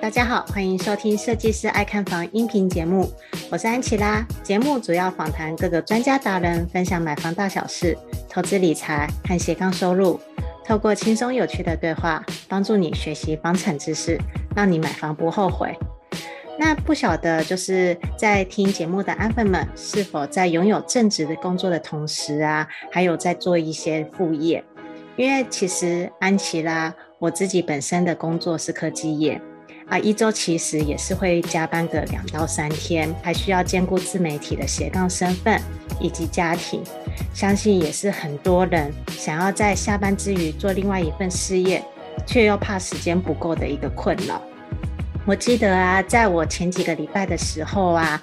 大家好，欢迎收听设计师爱看房音频节目，我是安琪拉。节目主要访谈各个专家达人，分享买房大小事、投资理财和斜杠收入，透过轻松有趣的对话，帮助你学习房产知识，让你买房不后悔。那不晓得就是在听节目的安粉们，是否在拥有正职的工作的同时啊，还有在做一些副业？因为其实安琪拉我自己本身的工作是科技业啊，一周其实也是会加班个2到3天，还需要兼顾自媒体的斜杠身份以及家庭，相信也是很多人想要在下班之余做另外一份事业，却又怕时间不够的一个困扰。我记得啊，在我前几个礼拜的时候啊，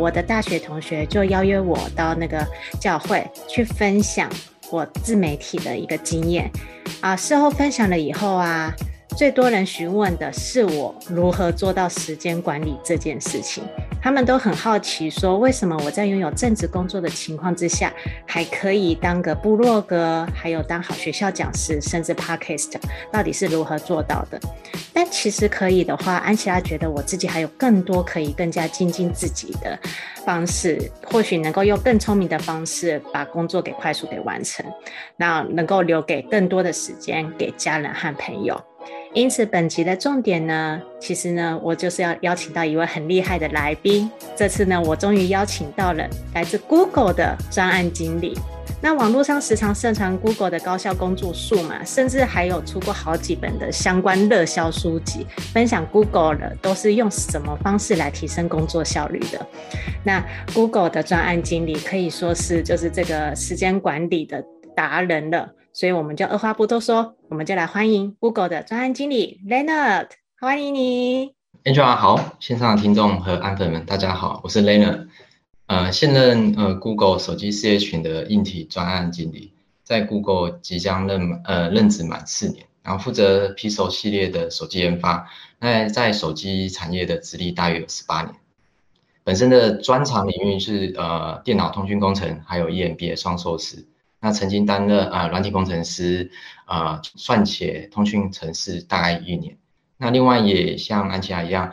我的大学同学就邀约我到那个教会去分享我自媒体的一个经验啊，事后分享了以后啊，最多人询问的是我如何做到时间管理这件事情，他们都很好奇说，为什么我在拥有正职工作的情况之下，还可以当个部落格，还有当好学校讲师，甚至 podcast， 到底是如何做到的？但其实可以的话，安琪拉觉得我自己还有更多可以更加精进自己的方式，或许能够用更聪明的方式把工作给快速给完成，那能够留给更多的时间给家人和朋友。因此本集的重点呢，其实呢我就是要邀请到一位很厉害的来宾，这次呢我终于邀请到了来自 Google 的专案经理。那网络上时常盛传 Google 的高效工作术嘛，甚至还有出过好几本的相关热销书籍，分享 Google 的都是用什么方式来提升工作效率的。那 Google 的专案经理可以说是就是这个时间管理的达人了，所以我们就二话不多说，我们就来欢迎 Google 的专案经理 Lennart， 欢迎你。 Angela 好，线上的听众和安粉们大家好，我是 Lennart，现任Google 手机事业群的硬体专案经理，在 Google 即将任职满4年，然后负责 Pixel 系列的手机研发，那在手机产业的资历大约有18年，本身的专长领域是电脑通讯工程还有 EMBA 双硕士，那曾经担任软体工程师，算且通讯程式大概1年。那另外也像安琪拉一样，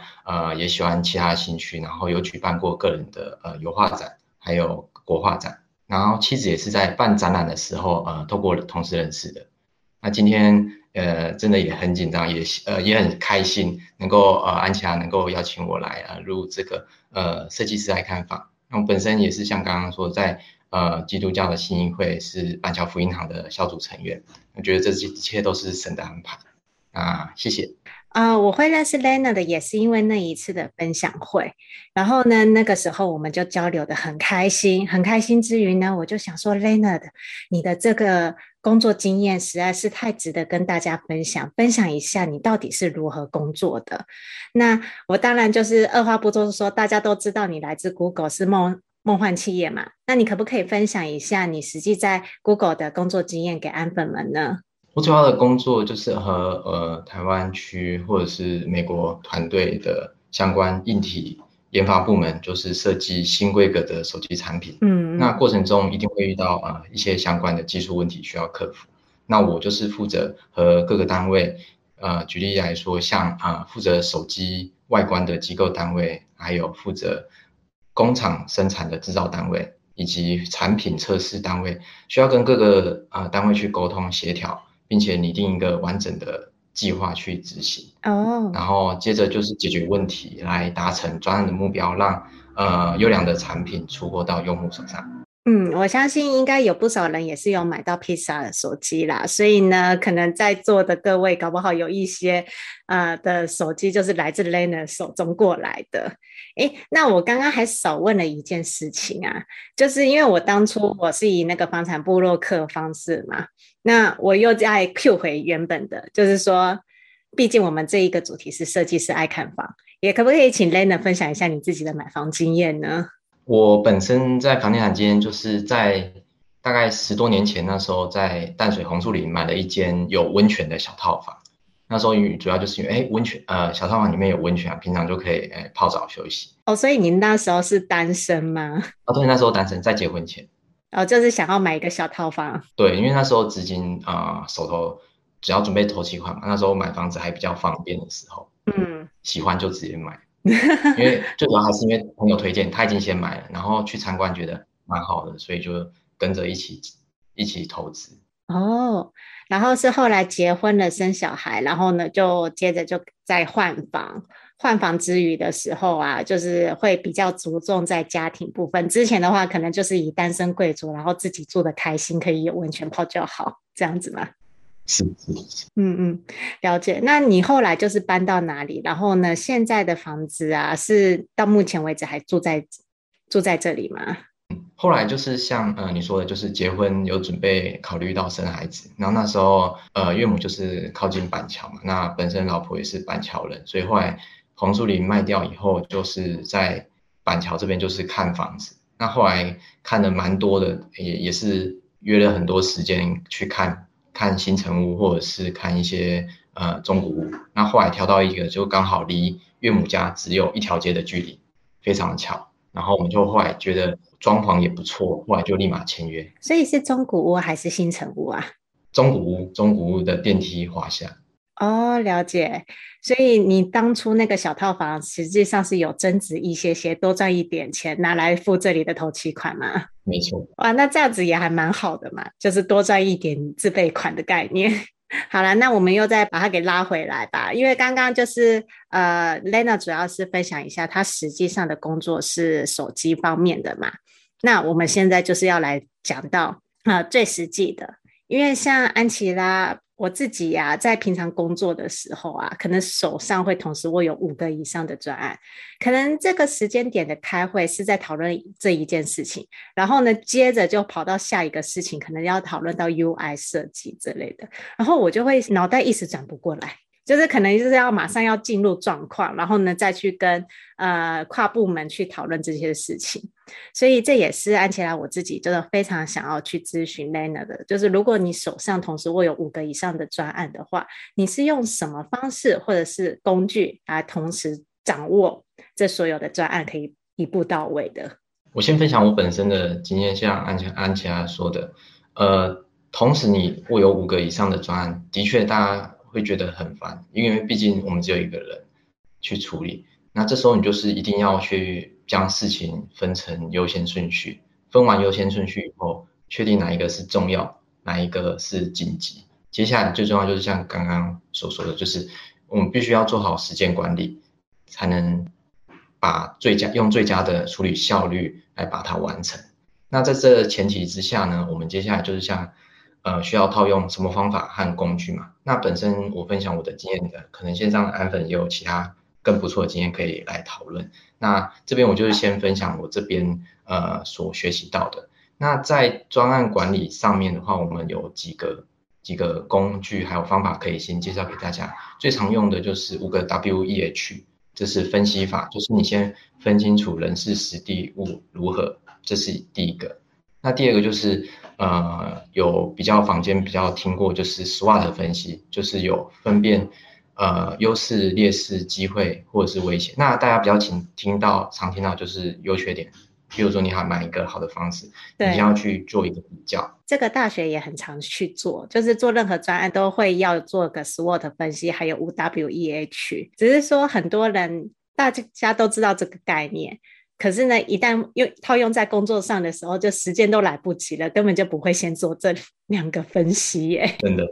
也喜欢其他的兴趣，然后有举办过个人的油画展，还有国画展。然后妻子也是在办展览的时候，透过同事认识的。那今天真的也很紧张，也很开心，能够安琪拉能够邀请我来录这个设计师爱看房。那我本身也是像刚刚说在基督教的信义会是板桥福音堂的小组成员，我觉得这一切都是神的安排啊，谢谢。我会认识 Lennart 的也是因为那一次的分享会，然后呢那个时候我们就交流得很开心，很开心之余呢，我就想说 Lennart 你的这个工作经验实在是太值得跟大家分享一下，你到底是如何工作的。那我当然就是二话不多说，大家都知道你来自 Google 是梦幻企业嘛，那你可不可以分享一下你实际在 Google 的工作经验给安粉们呢？我主要的工作就是和台湾区或者是美国团队的相关硬体研发部门，就是设计新规格的手机产品。嗯，那过程中一定会遇到一些相关的技术问题需要克服。那我就是负责和各个单位，举例来说，像负责手机外观的机构单位，还有负责工厂生产的制造单位以及产品测试单位，需要跟各个单位去沟通协调，并且拟定一个完整的计划去执行。然后接着就是解决问题，来达成专案的目标，让优良的产品出货到用户手上。嗯，我相信应该有不少人也是有买到 Pixel 的手机啦，所以呢，可能在座的各位搞不好有一些的手机就是来自 Lennart 手中过来的。那我刚刚还少问了一件事情啊，就是因为我当初我是以那个房产部落客方式嘛，那我又再 Q 回原本的，就是说，毕竟我们这一个主题是设计师爱看房，也可不可以请 Lennart 分享一下你自己的买房经验呢？我本身在房地产经验就是在大概10多年前，那时候在淡水红树林买了一间有温泉的小套房，那时候主要就是因为温泉，小套房里面有温泉啊，平常就可以泡澡休息。哦，所以您那时候是单身吗？哦，对，那时候单身，在结婚前。哦，就是想要买一个小套房。对，因为那时候资金手头只要准备投期款嘛，那时候买房子还比较方便的时候，嗯，喜欢就直接买。因为最主要还是因为朋友推荐，他已经先买了，然后去参观觉得蛮好的，所以就跟着一起投资。哦，然后是后来结婚了生小孩，然后呢就接着就再换房。换房之余的时候啊，就是会比较着重在家庭部分，之前的话可能就是以单身贵族，然后自己住得开心，可以有温泉泡就好，这样子嘛。是。嗯嗯，了解。那你后来就是搬到哪里？然后呢，现在的房子啊，是到目前为止还住在这里吗？后来就是像你说的，就是结婚有准备考虑到生孩子，然后那时候岳母就是靠近板桥嘛，那本身老婆也是板桥人，所以后来红树林卖掉以后，就是在板桥这边就是看房子。那后来看了蛮多的，也是约了很多时间去看新成屋或者是看一些中古屋。那后来挑到一个就刚好离岳母家只有一条街的距离，非常巧。然后我们就后来觉得装潢也不错，后来就立马签约。所以是中古屋还是新成屋啊？中古屋的电梯滑下。哦，了解。所以你当初那个小套房实际上是有增值一些些，多赚一点钱拿来付这里的头期款吗？没错。哇，那这样子也还蛮好的嘛，就是多赚一点自备款的概念。好了，那我们又再把它给拉回来吧，因为刚刚就是Lena 主要是分享一下她实际上的工作是手机方面的嘛，那我们现在就是要来讲到最实际的，因为像安琪拉我自己啊，在平常工作的时候啊，可能手上会同时握有5个以上的专案，可能这个时间点的开会是在讨论这一件事情，然后呢接着就跑到下一个事情，可能要讨论到 UI 设计之类的，然后我就会脑袋一时转不过来，就是可能就是要马上要进入状况，然后呢再去跟跨部门去讨论这些事情，所以这也是安琪拉我自己真的非常想要去咨询 Lena 的，就是如果你手上同时握有5个以上的专案的话，你是用什么方式或者是工具来同时掌握这所有的专案可以一步到位的？我先分享我本身的经验，像安琪拉说的同时你握有5个以上的专案，的确大家会觉得很烦，因为毕竟我们只有一个人去处理，那这时候你就是一定要去将事情分成优先顺序，分完优先顺序以后，确定哪一个是重要，哪一个是紧急。接下来最重要就是像刚刚所说的，就是我们必须要做好时间管理，才能把用最佳的处理效率来把它完成。那在这前提之下呢，我们接下来就是像需要套用什么方法和工具嘛？那本身我分享我的经验的，可能线上的安粉也有其他更不错的经验可以来讨论。那这边我就是先分享我这边所学习到的。那在专案管理上面的话，我们有几个工具还有方法可以先介绍给大家。最常用的就是5个 WEH， 这是分析法，就是你先分清楚人事实地物如何，这是第一个。那第二个就是有坊间比较听过，就是 SWOT 分析，就是有分辨优势、劣势、机会或者是危险。那大家比较常听到就是优缺点，比如说你还买一个好的房子，你要去做一个比较。这个大学也很常去做，就是做任何专案都会要做个 SWOT 分析，还有 5WEH， 只是说很多人大家都知道这个概念，可是呢，一旦套用在工作上的时候，就时间都来不及了，根本就不会先做这2个分析耶。真的，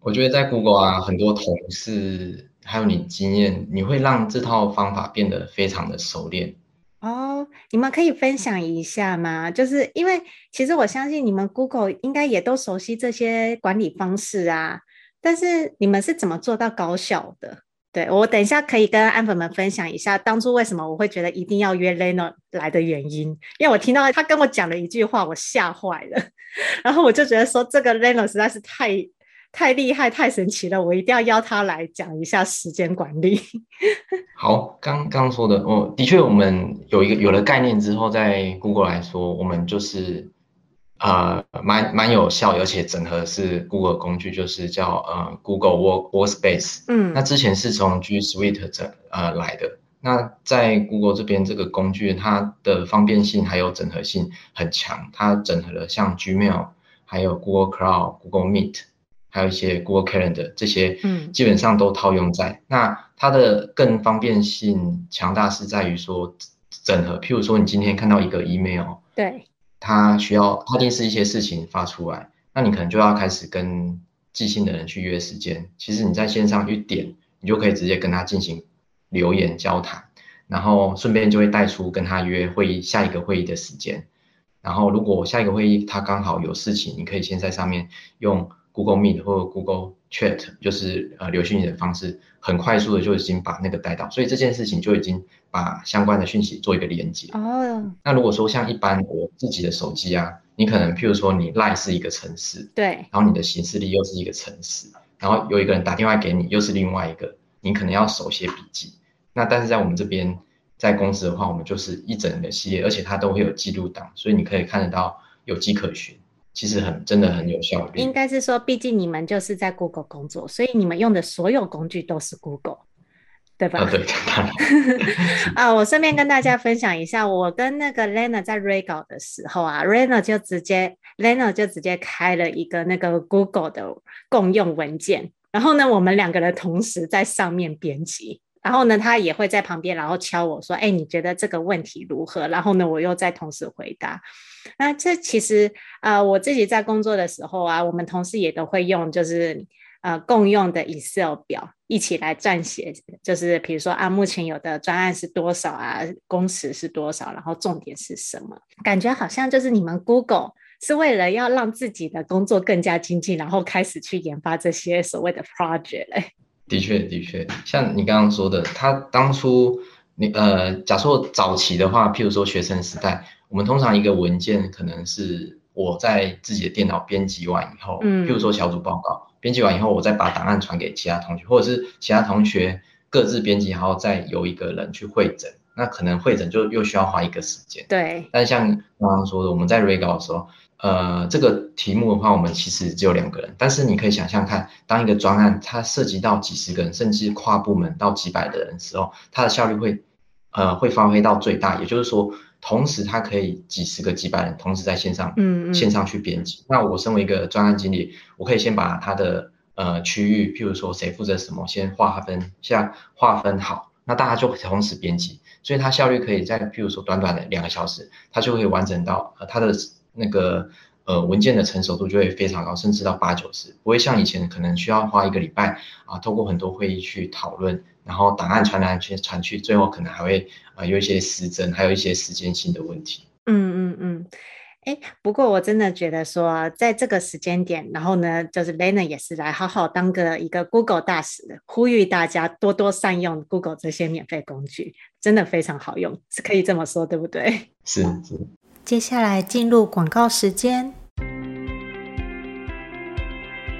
我觉得在 Google 啊，很多同事还有你经验，你会让这套方法变得非常的熟练。哦，你们可以分享一下吗？就是因为其实我相信你们 Google 应该也都熟悉这些管理方式啊，但是你们是怎么做到高效的？对，我等一下可以跟安粉们分享一下当初为什么我会觉得一定要约 Lennart 来的原因，因为我听到他跟我讲了一句话我吓坏了，然后我就觉得说这个 Lennart 实在是太厉害太神奇了，我一定要邀他来讲一下时间管理。好，刚说的的确我们有了概念之后，在 Google 来说我们就是蛮有效，而且整合是 Google 工具，就是叫Google Workspace。那之前是从 G Suite 来的。那在 Google 这边这个工具，它的方便性还有整合性很强，它整合了像 Gmail， 还有 Google Cloud、Google Meet， 还有一些 Google Calendar 这些，基本上都套用在。那它的更方便性强大是在于说整合，譬如说你今天看到一个 email， 对。他需要一定是一些事情发出来，那你可能就要开始跟寄信的人去约时间。其实你在线上一点，你就可以直接跟他进行留言交谈，然后顺便就会带出跟他约会议下一个会议的时间。然后如果下一个会议他刚好有事情，你可以先在上面用 Google Meet 或者 Google Chat， 就是留讯息的方式，很快速的就已经把那个带到，所以这件事情就已经把相关的讯息做一个连接。那如果说像一般我自己的手机啊，你可能譬如说你 LINE 是一个程式，对，然后你的行事历又是一个程式，然后有一个人打电话给你又是另外一个，你可能要手写笔记。那但是在我们这边，在公司的话，我们就是一整个系列，而且它都会有记录档，所以你可以看得到有迹可循。其实真的很有效率。应该是说，毕竟你们就是在 Google 工作，所以你们用的所有工具都是 Google。对吧？对我顺便跟大家分享一下，我跟那个 Lennart 在 Regal 的时候啊， Lennart 就直接开了一个那个 Google 的共用文件，然后呢，我们两个人同时在上面编辑，然后呢，他也会在旁边，然后敲我说：“哎，你觉得这个问题如何？”然后呢，我又在同时回答。那这其实我自己在工作的时候啊，我们同事也都会用，就是。共用的 Excel 表一起来撰写，就是比如说啊，目前有的专案是多少啊，工时是多少，然后重点是什么，感觉好像就是你们 Google 是为了要让自己的工作更加精进，然后开始去研发这些所谓的 project。 的确像你刚刚说的，他当初假设早期的话，譬如说学生时代，我们通常一个文件可能是我在自己的电脑编辑完以后，譬如说小组报告编辑完以后，我再把档案传给其他同学，或者是其他同学各自编辑，然后再由一个人去会诊。那可能会诊就又需要花一个时间。对。但像刚刚说的，我们在 Regal 的时候，这个题目的话，我们其实只有两个人。但是你可以想象看，当一个专案它涉及到几十个人，甚至跨部门到几百的人的时候，它的效率会发挥到最大。也就是说，同时它可以几十个几百人同时在线上去编辑。那我身为一个专案经理，我可以先把它的区域，譬如说谁负责什么，先划分好，那大家就同时编辑，所以它效率可以在譬如说短短的2个小时，它就可以完成到它的那个文件的成熟度就会非常高，甚至到80-90%，不会像以前可能需要花一个礼拜啊，透过很多会议去讨论，然后档案传去，最后可能还会有一些失真，还有一些时间性的问题。不过我真的觉得说，在这个时间点，然后呢，就是 Lennart 也是来好好当个一个 Google 大使，呼吁大家多多善用 Google 这些免费工具，真的非常好用，是可以这么说，对不对？是。接下来进入广告时间。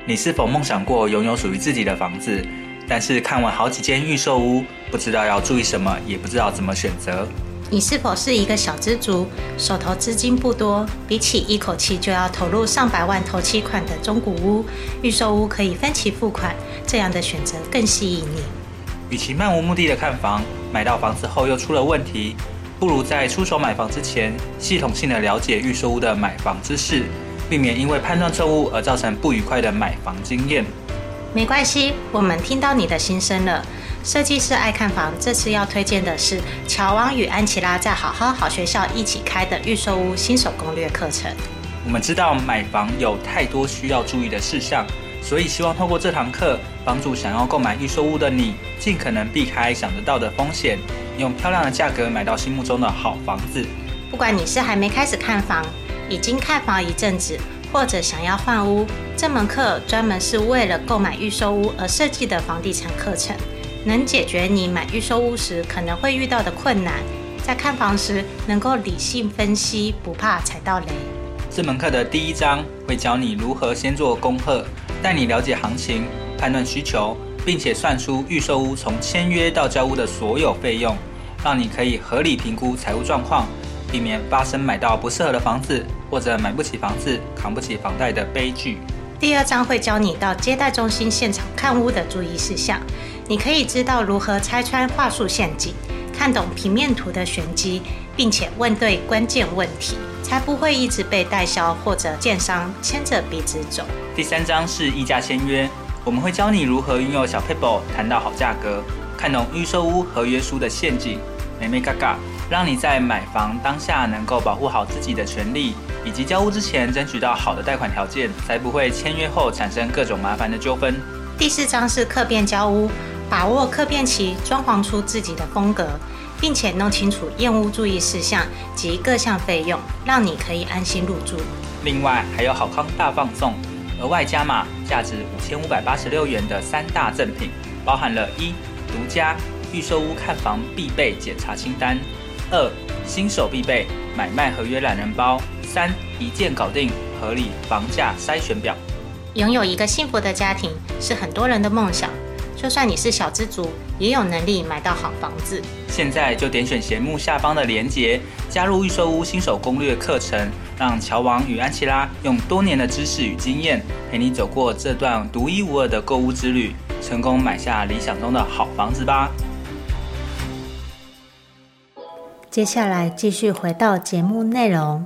你是否梦想过拥有属于自己的房子，但是看完好几间预售屋，不知道要注意什么，也不知道怎么选择？你是否是一个小资族，手头资金不多，比起一口气就要投入上百万头期款的中古屋，预售屋可以分期付款，这样的选择更吸引你。与其漫无目的的看房，买到房子后又出了问题，不如在出手买房之前，系统性的了解预售屋的买房知识，避免因为判断错误而造成不愉快的买房经验。没关系，我们听到你的心声了。设计师爱看房这次要推荐的是乔王与安琪拉在好好好学校一起开的预售屋新手攻略课程。我们知道买房有太多需要注意的事项，所以希望透过这堂课，帮助想要购买预售屋的你，尽可能避开想得到的风险，用漂亮的价格买到心目中的好房子。不管你是还没开始看房，已经看房一阵子，或者想要换屋，这门课专门是为了购买预售屋而设计的房地产课程，能解决你买预售屋时可能会遇到的困难，在看房时能够理性分析，不怕踩到雷。这门课的第一章会教你如何先做功课，带你了解行情，判断需求，并且算出预售屋从签约到交屋的所有费用，让你可以合理评估财务状况，避免发生买到不适合的房子，或者买不起房子、扛不起房贷的悲剧。第二章会教你到接待中心现场看屋的注意事项，你可以知道如何拆穿话术陷阱，看懂平面图的玄机，并且问对关键问题，才不会一直被代销或者建商牵着鼻子走。第三章是议价签约，我们会教你如何运用小 paper 谈到好价格，看懂预售屋合约书的陷阱，美美嘎嘎，让你在买房当下能够保护好自己的权利，以及交屋之前争取到好的贷款条件，才不会签约后产生各种麻烦的纠纷。第四章是客变交屋，把握客变期，装潢出自己的风格，并且弄清楚验屋注意事项及各项费用，让你可以安心入住。另外还有好康大放送，额外加码价值5586元的三大赠品，包含了1独家预售屋看房必备检查清单，2新手必备买卖合约懒人包，3一键搞定合理房价筛选表。拥有一个幸福的家庭是很多人的梦想，就算你是小资族，也有能力买到好房子。现在就点选节目下方的连结，加入预售屋新手攻略课程，让乔王与安琪拉用多年的知识与经验，陪你走过这段独一无二的购屋之旅，成功买下理想中的好房子吧。接下来继续回到节目内容。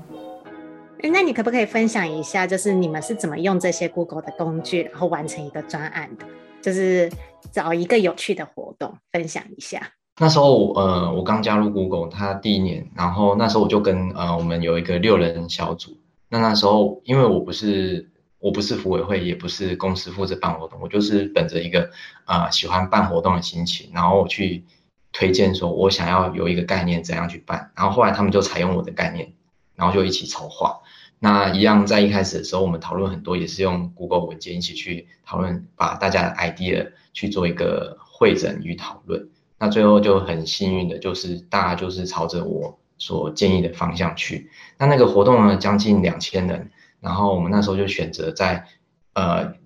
那你可不可以分享一下，就是你们是怎么用这些 Google 的工具，然后完成一个专案的？就是找一个有趣的活动分享一下。那时候我刚加入 Google 它第1年，然后那时候我就跟我们有一个6人小组。那时候因为我不是福委会，也不是公司负责办活动，我就是本着一个喜欢办活动的心情，然后我去推荐说我想要有一个概念怎样去办，然后后来他们就采用我的概念，然后就一起筹划。那一样在一开始的时候我们讨论很多，也是用 Google 文件一起去讨论，把大家的 idea 去做一个汇整与讨论。那最后就很幸运的就是大家就是朝着我所建议的方向去。那个活动呢将近2000人，然后我们那时候就选择在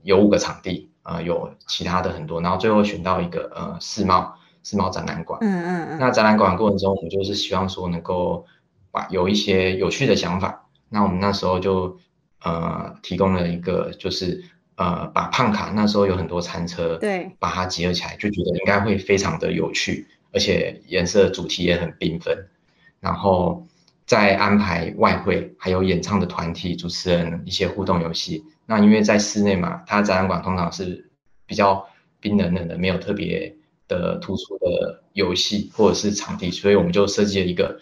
有5个场地，有其他的很多，然后最后选到一个世贸展览馆。那展览馆过程中我们就是希望说能够把有一些有趣的想法。那我们那时候就提供了一个就是把胖卡，那时候有很多餐车，对，把它结合起来，就觉得应该会非常的有趣，而且颜色主题也很缤纷。然后再安排外汇还有演唱的团体主持人一些互动游戏。那因为在室内嘛，它展览馆通常是比较冰冷冷的，没有特别的突出的游戏或者是场地，所以我们就设计了一个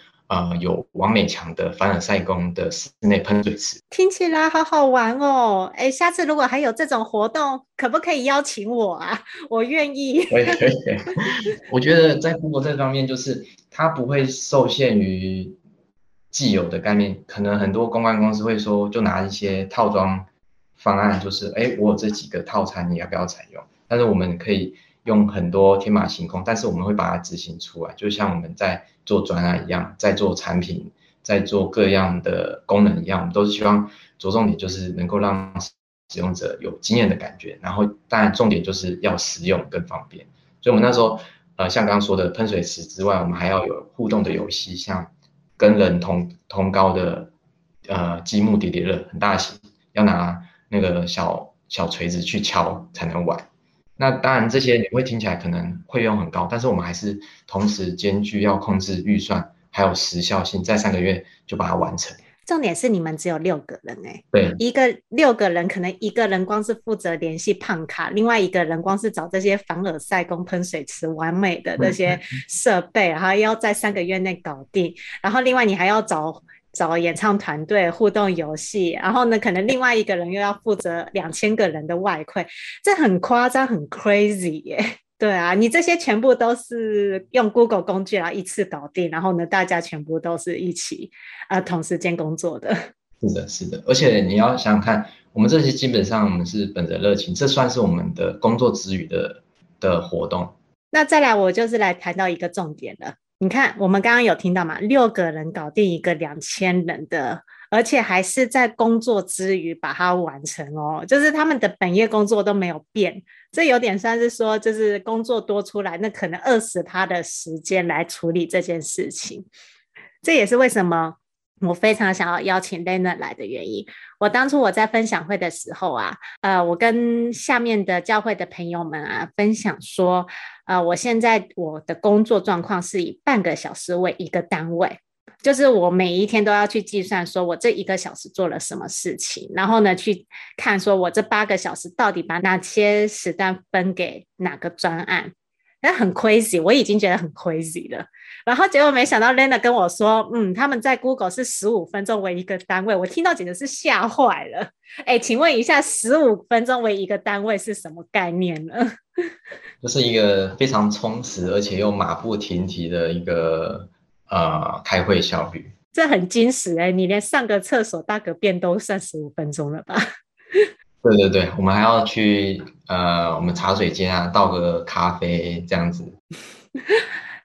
有王美强的凡尔赛宫的室内喷水池。听起来好好玩哦！哎，下次如果还有这种活动，可不可以邀请我啊？我愿意。对，我觉得在Google这方面，就是它不会受限于既有的概念，可能很多公关公司会说，就拿一些套装方案，就是哎，我有这几个套餐，你要不要采用？但是我们可以用很多天马行空，但是我们会把它执行出来，就像我们在做专案一样，在做产品，在做各样的功能一样，我们都是希望着重点就是能够让使用者有经验的感觉，然后当然重点就是要实用更方便。所以我们那时候像刚刚说的喷水池之外，我们还要有互动的游戏，像跟人同高的积木叠叠乐，很大型，要拿那个小锤子去敲才能玩。那当然这些你会听起来可能费用很高，但是我们还是同时兼具要控制预算还有时效性，在3个月就把它完成。重点是你们只有6个人欸。对，一个6个人，可能一个人光是负责联系胖卡，另外一个人光是找这些凡尔赛宫喷水池完美的这些设备，然后要在3个月内搞定，然后另外你还要找演唱团队、互动游戏，然后呢可能另外一个人又要负责2000个人的外汇，这很夸张，很 crazy 耶。对啊，你这些全部都是用 Google 工具然后一次搞定，然后呢大家全部都是一起同时间工作的。是的，而且你要想想看，我们这些基本上我们是本着热情，这算是我们的工作之余的活动。那再来我就是来谈到一个重点了，你看我们刚刚有听到嘛，6个人搞定一个2000人的，而且还是在工作之余把它完成哦，就是他们的本业工作都没有变，这有点算是说就是工作多出来那可能20%的时间来处理这件事情。这也是为什么我非常想要邀请 Lennart 来的原因，我当初我在分享会的时候啊，我跟下面的教会的朋友们啊分享说，我现在我的工作状况是以半个小时为一个单位，就是我每一天都要去计算说我这一个小时做了什么事情，然后呢去看说我这8个小时到底把哪些时段分给哪个专案。那很 crazy， 我已经觉得很 crazy 了，然后结果没想到 Lennart 跟我说他们在 Google 是15分钟为一个单位，我听到简直是吓坏了。请问一下15分钟为一个单位是什么概念呢？就是一个非常充实而且又马不停蹄的一个开会效率。这很惊喜你连上个厕所大个便都算15分钟了吧？对对对，我们还要去我们茶水间啊倒个咖啡这样子。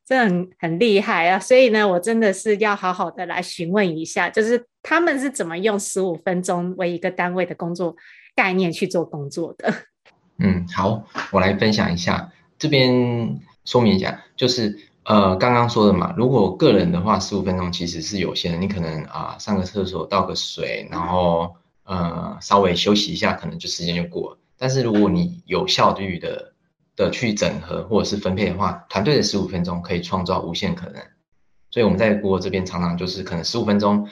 这 很厉害啊，所以呢我真的是要好好的来询问一下，就是他们是怎么用15分钟为一个单位的工作概念去做工作的。好，我来分享一下，这边说明一下，就是刚刚说的嘛，如果个人的话15分钟其实是有限的，你可能上个厕所倒个水，然后稍微休息一下，可能就时间就过了。但是如果你有效率的去整合或者是分配的话，团队的15分钟可以创造无限可能。所以我们在 Google 这边常常就是可能15分钟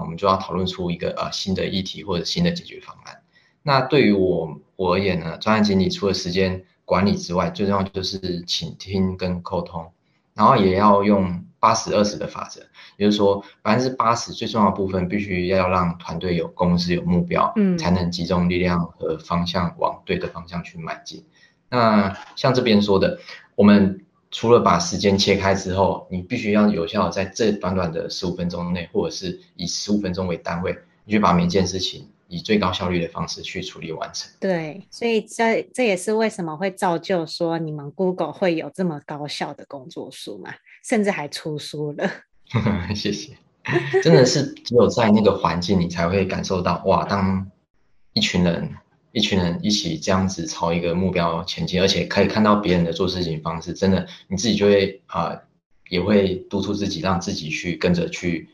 我们就要讨论出一个新的议题或者新的解决方案。那对于我而言呢，专案经理除了时间管理之外，最重要就是倾听跟沟通，然后也要用 80-20 的法则，也就是说 80% 最重要的部分必须要让团队有共识有目标，才能集中力量和方向往对的方向去迈进。那像这边说的，我们除了把时间切开之后，你必须要有效在这短短的15分钟内，或者是以15分钟为单位，你去把每件事情以最高效率的方式去处理完成。对，所以 这也是为什么会造就说你们 Google 会有这么高效的工作书嘛，甚至还出书了。谢谢，真的是只有在那个环境你才会感受到，哇，当一群人一起这样子朝一个目标前进，而且可以看到别人的做事情方式，真的你自己就会也会督促自己，让自己去跟着去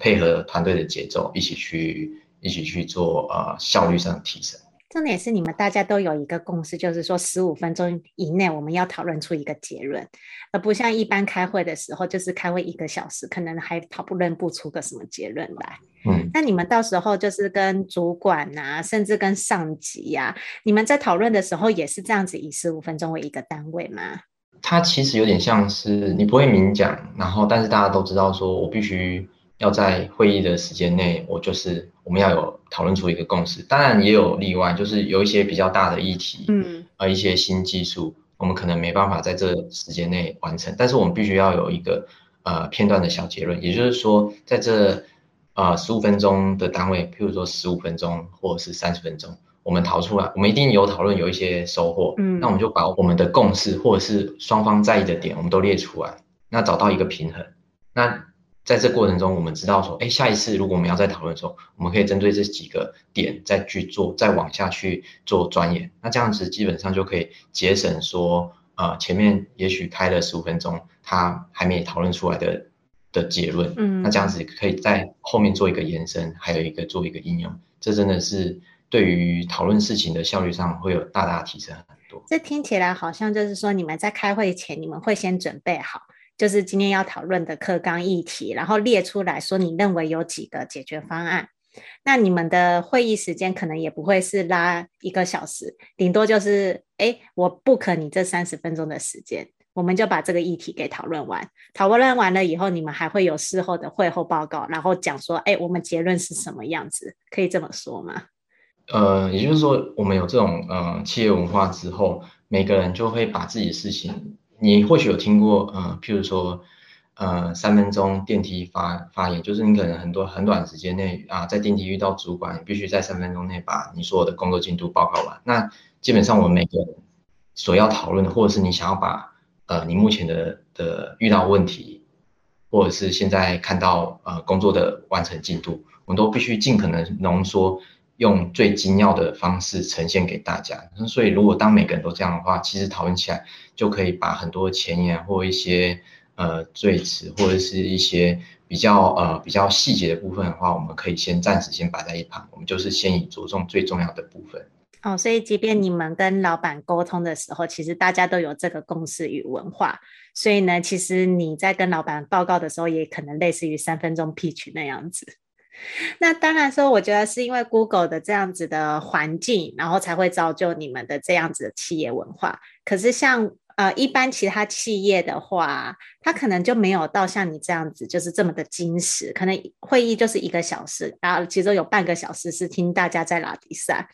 配合团队的节奏，一起去做效率上的提升。重点是你们大家都有一个共识，就是说15分钟以内我们要讨论出一个结论，而不像一般开会的时候，就是开会1个小时可能还讨论不出个什么结论来。那你们到时候就是跟主管啊，甚至跟上级啊，你们在讨论的时候也是这样子以15分钟为一个单位吗？它其实有点像是你不会明讲，然后但是大家都知道说我必须要在会议的时间内，我们要有讨论出一个共识。当然也有例外，就是有一些比较大的议题，一些新技术，我们可能没办法在这时间内完成，但是我们必须要有一个片段的小结论，也就是说，在这15分钟的单位，譬如说15分钟或者是30分钟，我们逃出来，我们一定有讨论，有一些收获，那我们就把我们的共识或者是双方在意的点，我们都列出来，那找到一个平衡。那在这过程中我们知道说下一次如果我们要再讨论的时候，我们可以针对这几个点再去做，再往下去做钻研，那这样子基本上就可以节省说前面也许开了15分钟他还没讨论出来的结论，那这样子可以在后面做一个延伸，还有做一个应用，这真的是对于讨论事情的效率上会有大大提升很多。这听起来好像就是说你们在开会前你们会先准备好，就是今天要讨论的课纲议题，然后列出来说你认为有几个解决方案。那你们的会议时间可能也不会是拉1个小时，顶多就是我 book 你这30分钟的时间，我们就把这个议题给讨论完。讨论完了以后，你们还会有事后的会后报告，然后讲说我们结论是什么样子，可以这么说吗？也就是说我们有这种企业文化之后，每个人就会把自己的事情，你或许有听过譬如说3分钟电梯发言，就是你可能很短时间内在电梯遇到主管，你必须在3分钟内把你所有的工作进度报告完。那基本上我们每个人所要讨论的，或者是你想要把你目前的遇到问题，或者是现在看到工作的完成进度，我们都必须尽可能浓缩，用最精要的方式呈现给大家。所以如果当每个人都这样的话，其实讨论起来就可以把很多前言或一些最迟或者是一些比较细节的部分的话，我们可以先暂时先摆在一旁，我们就是先以着重最重要的部分。哦，所以即便你们跟老板沟通的时候，其实大家都有这个共识与文化，所以呢，其实你在跟老板报告的时候，也可能类似于3分钟 pitch 那样子。那当然说，我觉得是因为 Google 的这样子的环境，然后才会造就你们的这样子的企业文化。可是像一般其他企业的话，它可能就没有到像你这样子，就是这么的精实。可能会议就是1个小时，然后其中有半个小时是听大家在拉比赛。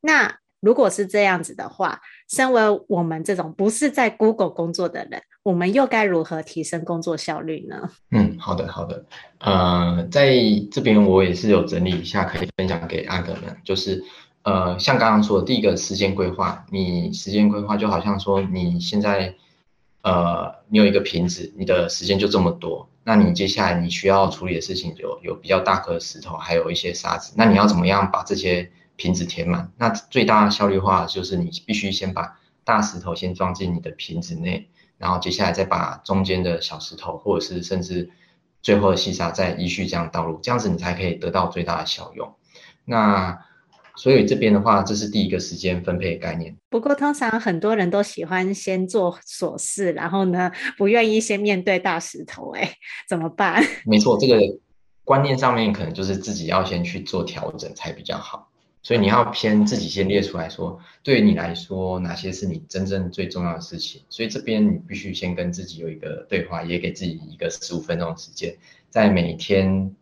那如果是这样子的话，身为我们这种不是在 Google 工作的人，我们又该如何提升工作效率呢？好的。在这边我也是有整理一下，可以分享给阿哥们，就是像刚刚说的，第一个时间规划，你时间规划就好像说你现在你有一个瓶子，你的时间就这么多，那你接下来你需要处理的事情有比较大颗的石头，还有一些沙子，那你要怎么样把这些瓶子填满？那最大的效率化就是你必须先把大石头先装进你的瓶子内，然后接下来再把中间的小石头或者是甚至最后的细沙再依序这样倒入，这样子你才可以得到最大的效用。那所以这边的话，这是第一个时间分配的概念。不过通常很多人都喜欢先做琐事，然后呢不愿意先面对大石头，怎么办？没错，这个观念上面可能就是自己要先去做调整才比较好。所以你要偏自己先列出来说，对于你来说哪些是你真正最重要的事情，所以这边你必须先跟自己有一个对话，也给自己一个15分钟的时间，在每天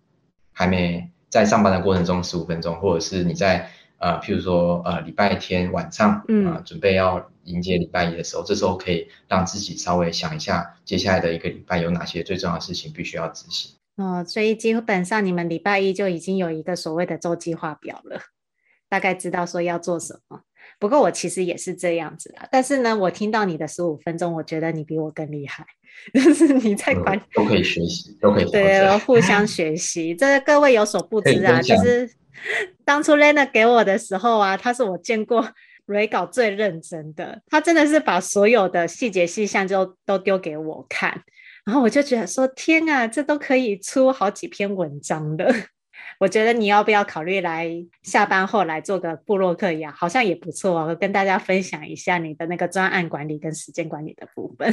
还没在上班的过程中15分钟，或者是你在譬如说礼拜天晚上准备要迎接礼拜一的时候，这时候可以让自己稍微想一下接下来的1个礼拜有哪些最重要的事情必须要执行。所以基本上你们礼拜一就已经有一个所谓的周计划表了，大概知道说要做什么。不过我其实也是这样子啦，但是呢我听到你的15分钟，我觉得你比我更厉害，就是你在管都可以学习，都可以对互相学习。这各位有所不知啊，就是当初 Lennart 给我的时候啊，他是我见过蕊稿最认真的，他真的是把所有的细节细项就都丢给我看，然后我就觉得说天啊，这都可以出好几篇文章的。我觉得你要不要考虑来下班后来做个部落客呀，好像也不错哦，跟大家分享一下你的那个专案管理跟时间管理的部分。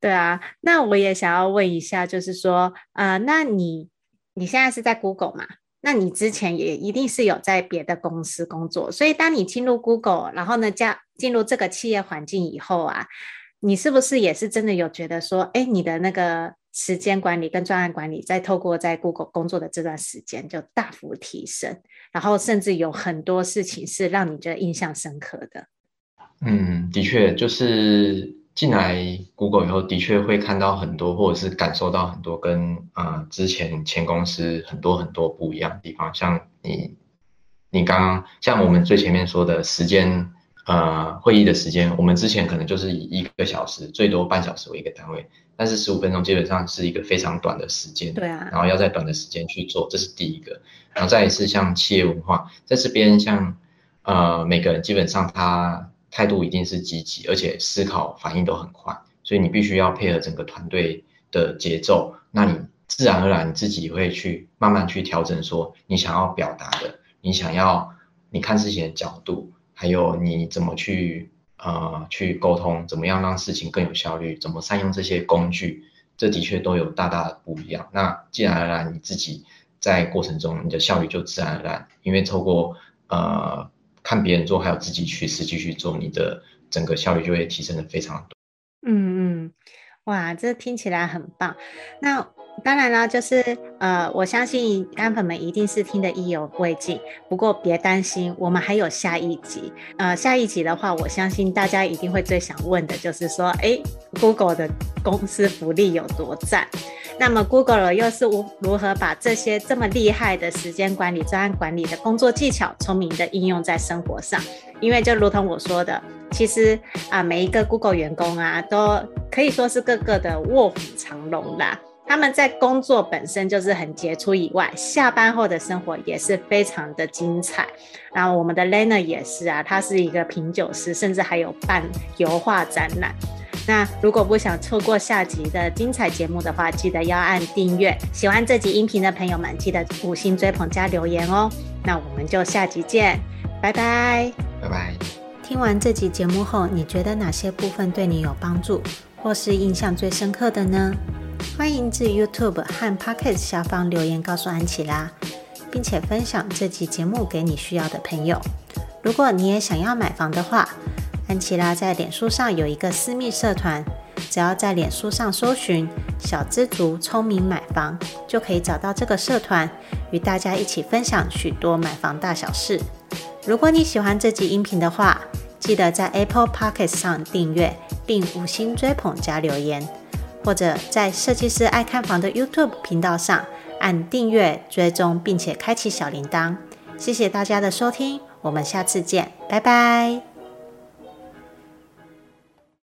对啊，那我也想要问一下，就是说那你现在是在 Google 嘛，那你之前也一定是有在别的公司工作，所以当你进入 Google 然后呢进入这个企业环境以后啊，你是不是也是真的有觉得说你的那个时间管理跟专案管理在透过在 Google 工作的这段时间就大幅提升，然后甚至有很多事情是让你觉得印象深刻的？的确，就是进来 Google 以后的确会看到很多，或者是感受到很多跟之前前公司很多不一样的地方。像你刚刚像我们最前面说的时间会议的时间，我们之前可能就是以1个小时最多半小时为一个单位，但是15分钟基本上是一个非常短的时间。对啊，然后要在短的时间去做，这是第一个。然后再来是像企业文化，在这边像每个人基本上他态度一定是积极，而且思考反应都很快，所以你必须要配合整个团队的节奏，那你自然而然自己会去慢慢去调整说你想要表达的，你看事情的角度，还有你怎么去沟通，怎么样让事情更有效率，怎么善用这些工具，这的确都有大大的不一样。那自然而然你自己在过程中你的效率就自然而然，因为透过看别人做，还有自己去实际去做，你的整个效率就会提升的非常多。哇，这听起来很棒。那当然啦，就是我相信干粉们一定是听得意犹未尽，不过别担心，我们还有下一集。下一集的话，我相信大家一定会最想问的就是说，Google 的公司福利有多赞？那么 Google 又是如何把这些这么厉害的时间管理、专案管理的工作技巧聪明的应用在生活上？因为就如同我说的，其实每一个 Google 员工啊，都可以说是各个的卧虎藏龙啦。他们在工作本身就是很杰出以外，下班后的生活也是非常的精彩。然后我们的 Lennart 也是啊，他是一个品酒师，甚至还有办油画展览。那如果不想错过下集的精彩节目的话，记得要按订阅。喜欢这集音频的朋友们，记得5星追捧加留言哦。那我们就下集见，拜拜，拜拜。听完这集节目后，你觉得哪些部分对你有帮助，或是印象最深刻的呢？欢迎至 YouTube 和 Podcast 下方留言告诉安琪拉，并且分享这集节目给你需要的朋友。如果你也想要买房的话，安琪拉在脸书上有一个私密社团，只要在脸书上搜寻小知足聪明买房，就可以找到这个社团，与大家一起分享许多买房大小事。如果你喜欢这集音频的话，记得在 Apple Podcast 上订阅并5星追捧加留言，或者在设计师爱看房的 YouTube 频道上按订阅追踪，并且开启小铃铛。谢谢大家的收听，我们下次见，拜拜。